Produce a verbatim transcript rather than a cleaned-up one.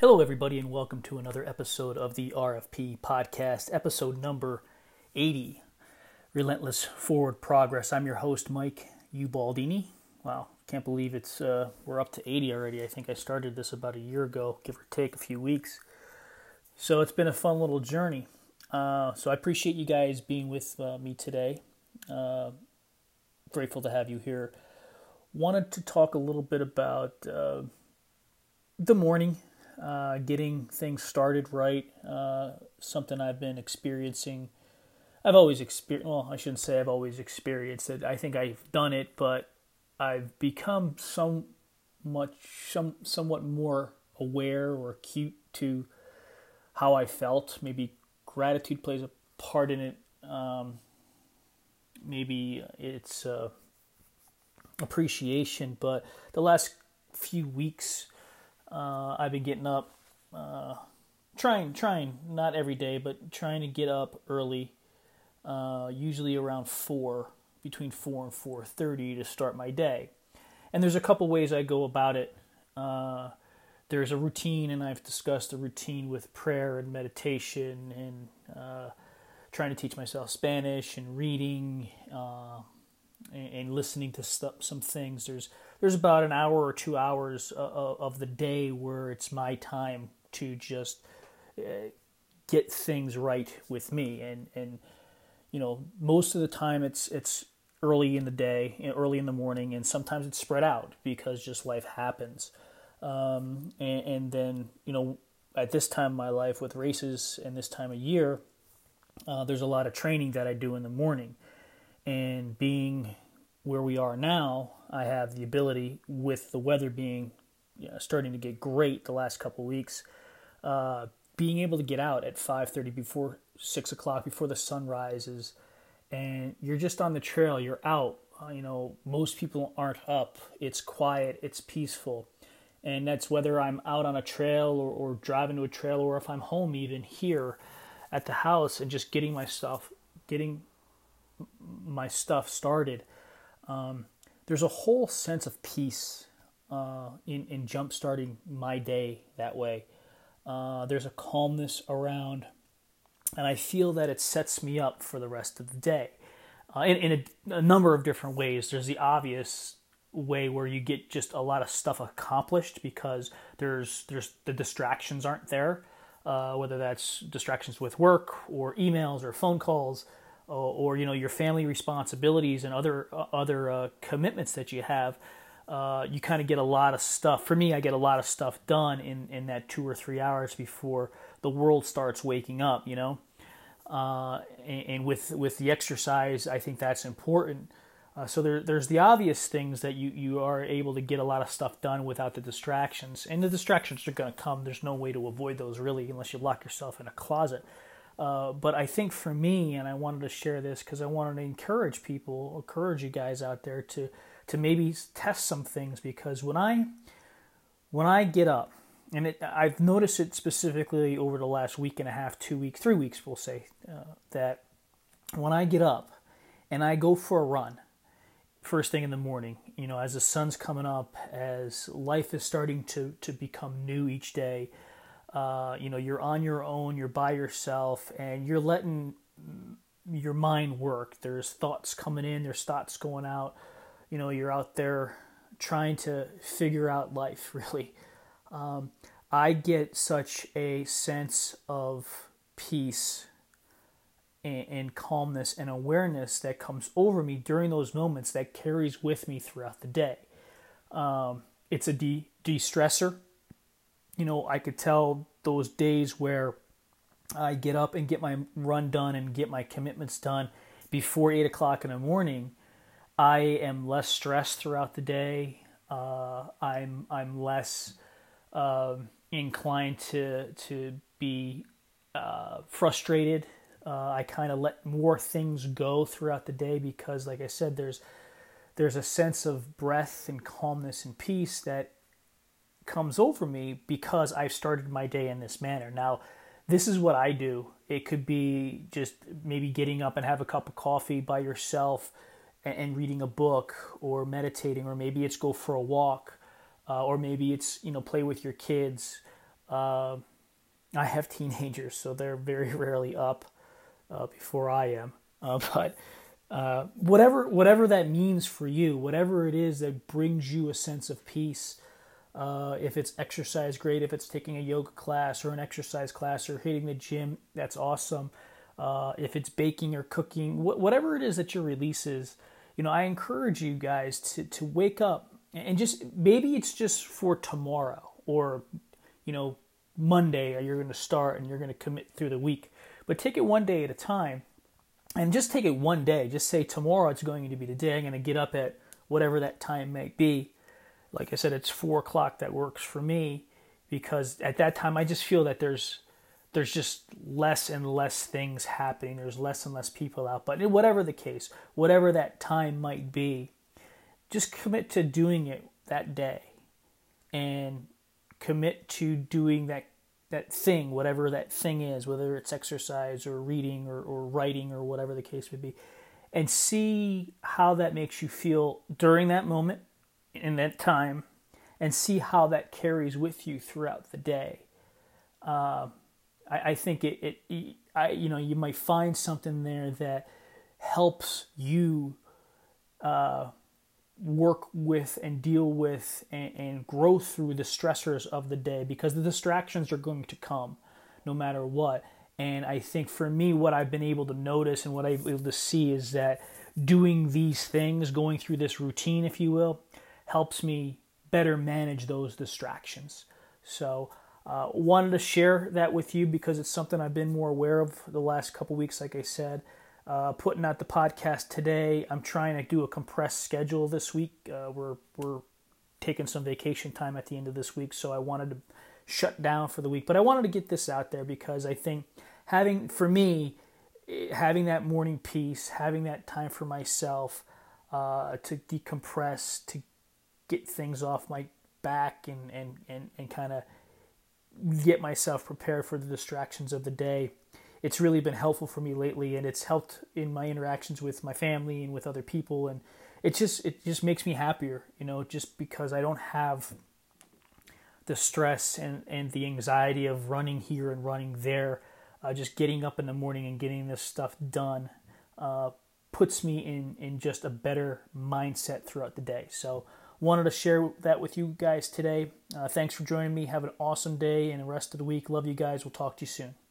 Hello, everybody, and welcome to another episode of the R F P podcast, episode number eighty, Relentless Forward Progress. I'm your host, Mike Ubaldini. Wow, can't believe it's uh, we're up to eighty already. I think I started this about a year ago, give or take a few weeks. So it's been a fun little journey. Uh, so I appreciate you guys being with uh, me today. Uh, grateful to have you here. Wanted to talk a little bit about uh, the morning. Uh, getting things started right, uh, something I've been experiencing. I've always experienced, well, I shouldn't say I've always experienced it. I think I've done it, but I've become some much, some, somewhat more aware or acute to how I felt. Maybe gratitude plays a part in it. Um, maybe it's uh, appreciation, but the last few weeks, Uh, I've been getting up, uh, trying, trying, not every day, but trying to get up early, uh, usually around four, between four and four thirty to start my day. And there's a couple ways I go about it. Uh, there's a routine, and I've discussed the routine with prayer and meditation and uh, trying to teach myself Spanish and reading uh, and, and listening to stuff, some things. There's There's about an hour or two hours of the day where it's my time to just get things right with me, and and you know most of the time it's it's early in the day, early in the morning, and sometimes it's spread out because just life happens. Um, and, and then you know at this time of my life with races and this time of year, uh, there's a lot of training that I do in the morning, and being where we are now, I have the ability, with the weather being you know, starting to get great the last couple of weeks, uh, being able to get out at five thirty before six o'clock, before the sun rises, and you're just on the trail, you're out. Uh, you know, most people aren't up. It's quiet, it's peaceful. And that's whether I'm out on a trail or, or driving to a trail, or if I'm home even here at the house and just getting my stuff, getting my stuff started. Um, There's a whole sense of peace uh, in, in jumpstarting my day that way. Uh, there's a calmness around, and I feel that it sets me up for the rest of the day uh, in, in a, a number of different ways. There's the obvious way where you get just a lot of stuff accomplished because there's there's the distractions aren't there, uh, whether that's distractions with work or emails or phone calls, or you know your family responsibilities and other uh, other uh, commitments that you have. Uh, you kind of get a lot of stuff. For me, I get a lot of stuff done in, in that two or three hours before the world starts waking up. You know, uh, and, and with with the exercise, I think that's important. Uh, so there there's the obvious things that you, you are able to get a lot of stuff done without the distractions, and the distractions are going to come. There's no way to avoid those really, unless you lock yourself in a closet. Uh, but I think for me, and I wanted to share this because I wanted to encourage people, encourage you guys out there to to maybe test some things, because when I when I get up, and it, I've noticed it specifically over the last week and a half, two weeks, three weeks, we'll say, uh, that when I get up and I go for a run first thing in the morning, you know, as the sun's coming up, as life is starting to, to become new each day, Uh, you know, you're on your own, you're by yourself, and you're letting your mind work. There's thoughts coming in, there's thoughts going out. You know, you're out there trying to figure out life, really. Um, I get such a sense of peace and, and calmness and awareness that comes over me during those moments that carries with me throughout the day. Um, it's a de- de-stressor. You know, I could tell those days where I get up and get my run done and get my commitments done before eight o'clock in the morning, I am less stressed throughout the day. Uh, I'm I'm less uh, inclined to, to be uh, frustrated. Uh, I kind of let more things go throughout the day because, like I said, there's there's a sense of breath and calmness and peace that comes over me because I've started my day in this manner. Now, this is what I do. It could be just maybe getting up and have a cup of coffee by yourself and reading a book or meditating, or maybe it's go for a walk, uh, or maybe it's, you know, play with your kids. Uh, I have teenagers, so they're very rarely up uh, before I am. Uh, but uh, whatever whatever that means for you, whatever it is that brings you a sense of peace, uh, if it's exercise, great. If it's taking a yoga class or an exercise class or hitting the gym, that's awesome. Uh, if it's baking or cooking, wh- whatever it is that your release is, you know, I encourage you guys to, to wake up and just, maybe it's just for tomorrow or, you know, Monday, or you're going to start and you're going to commit through the week, but take it one day at a time and just take it one day. Just say tomorrow it's going to be the day I'm going to get up at whatever that time might be. Like I said, it's four o'clock that works for me, because at that time I just feel that there's There's just less and less things happening. There's less and less people out. But whatever the case, whatever that time might be, just commit to doing it that day. And commit to doing that, that thing, whatever that thing is, whether it's exercise or reading or, or writing or whatever the case would be. And see how that makes you feel during that moment, in that time, and see how that carries with you throughout the day. Um... I think it, it, it, I, you know, you might find something there that helps you uh, work with and deal with and, and grow through the stressors of the day, because the distractions are going to come no matter what. And I think for me, what I've been able to notice and what I've been able to see is that doing these things, going through this routine, if you will, helps me better manage those distractions. So Uh, wanted to share that with you because it's something I've been more aware of the last couple weeks, like I said. Uh, putting out the podcast today, I'm trying to do a compressed schedule this week. Uh, we're we're taking some vacation time at the end of this week, so I wanted to shut down for the week. But I wanted to get this out there because I think having, for me, having that morning peace, having that time for myself uh, to decompress, to get things off my back and, and, and, and kind of get myself prepared for the distractions of the day. It's really been helpful for me lately, and it's helped in my interactions with my family and with other people. And it just it just makes me happier, you know, just because I don't have the stress and, and the anxiety of running here and running there. Uh, just getting up in the morning and getting this stuff done uh, puts me in, in just a better mindset throughout the day. So wanted to share that with you guys today. Uh, thanks for joining me. Have an awesome day and the rest of the week. Love you guys. We'll talk to you soon.